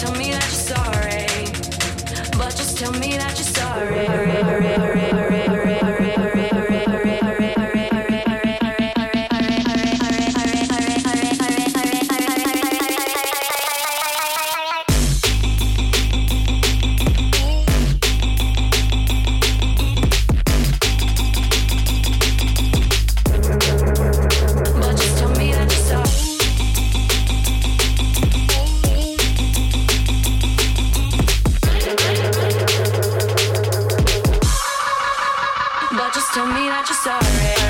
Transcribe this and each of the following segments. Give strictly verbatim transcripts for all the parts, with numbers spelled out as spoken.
Tell me that you're sorry. not your sorry. Hey!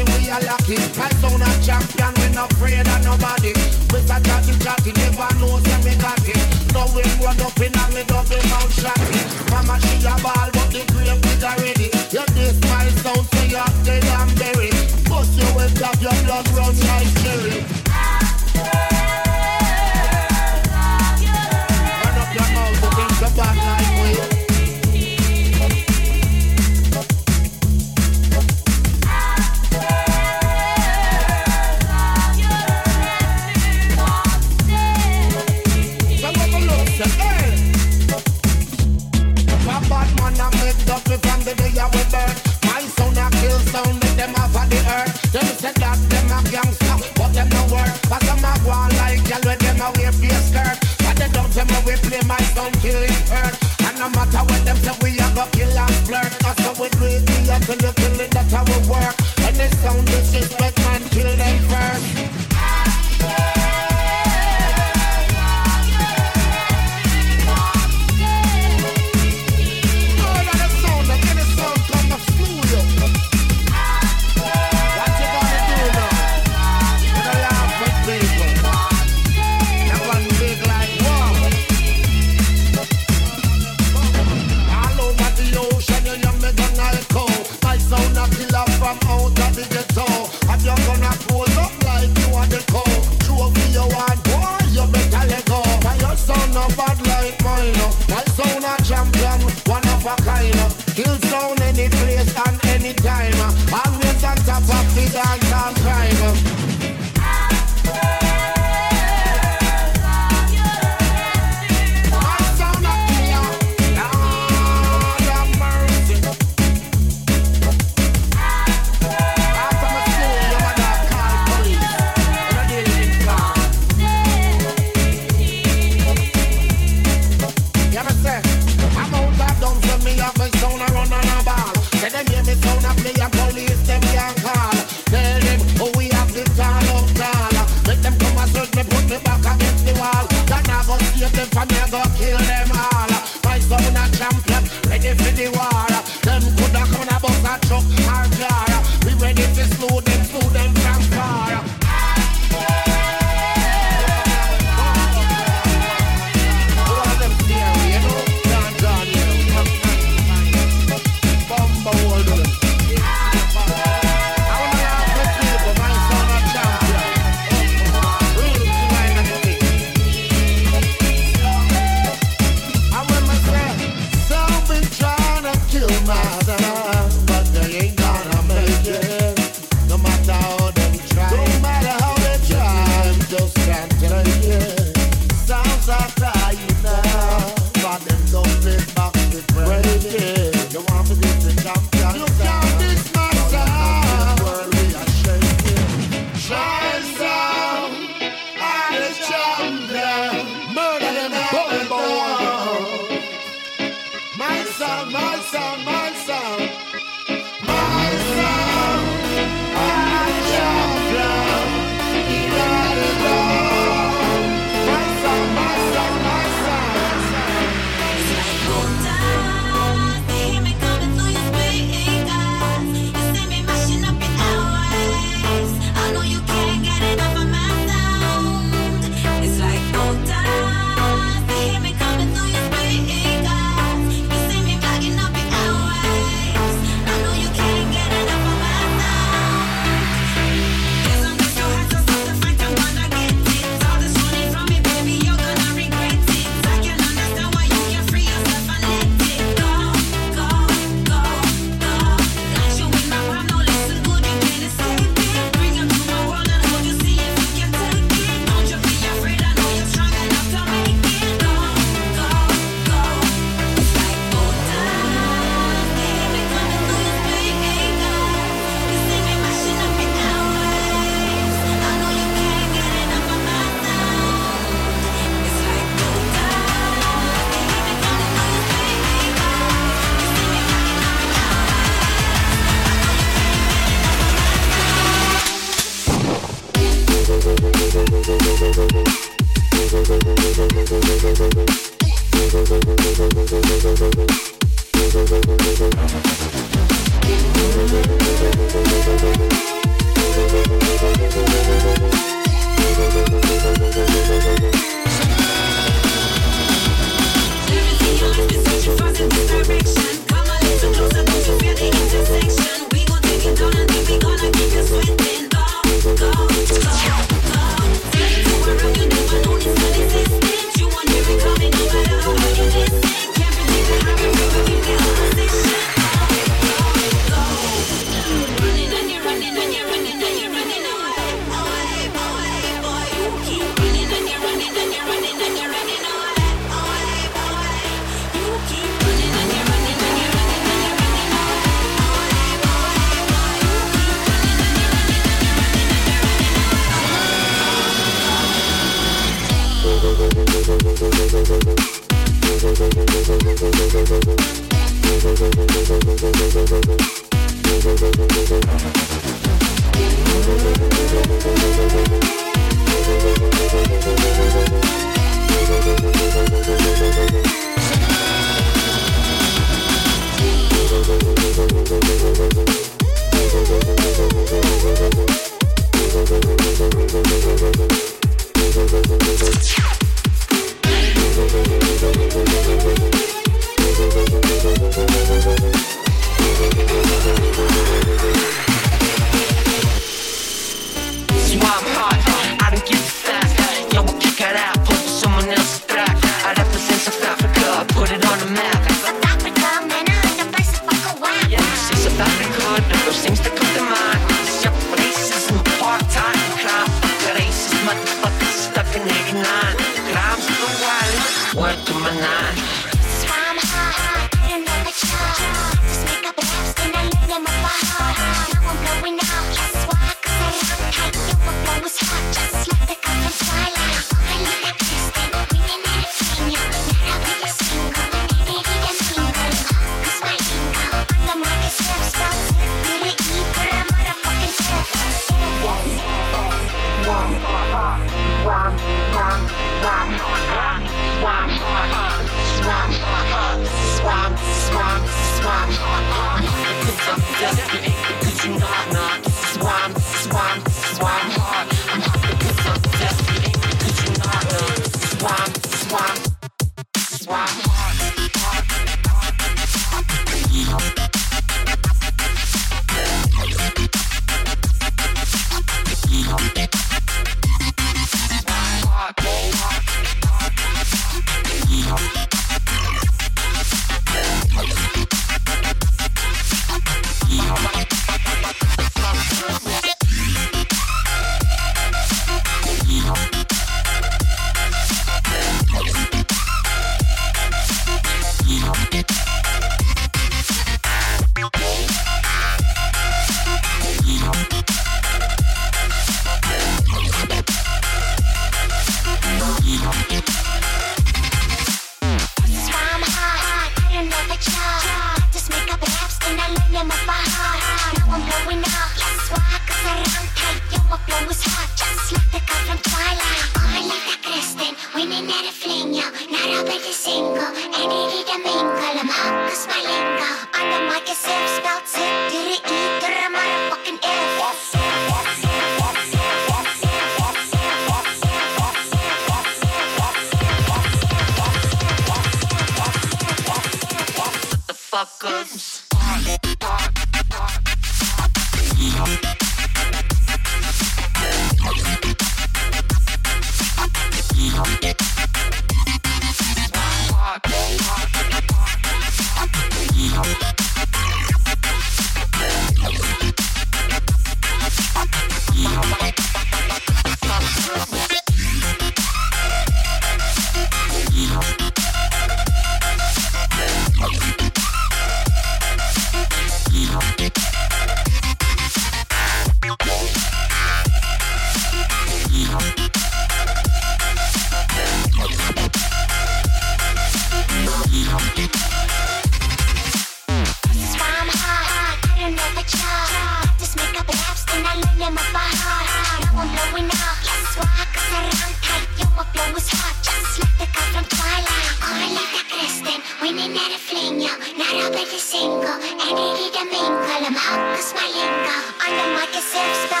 me not a flingo, not over the single, and it ain't a mingle. I'm hot cause my lingo on the market surf.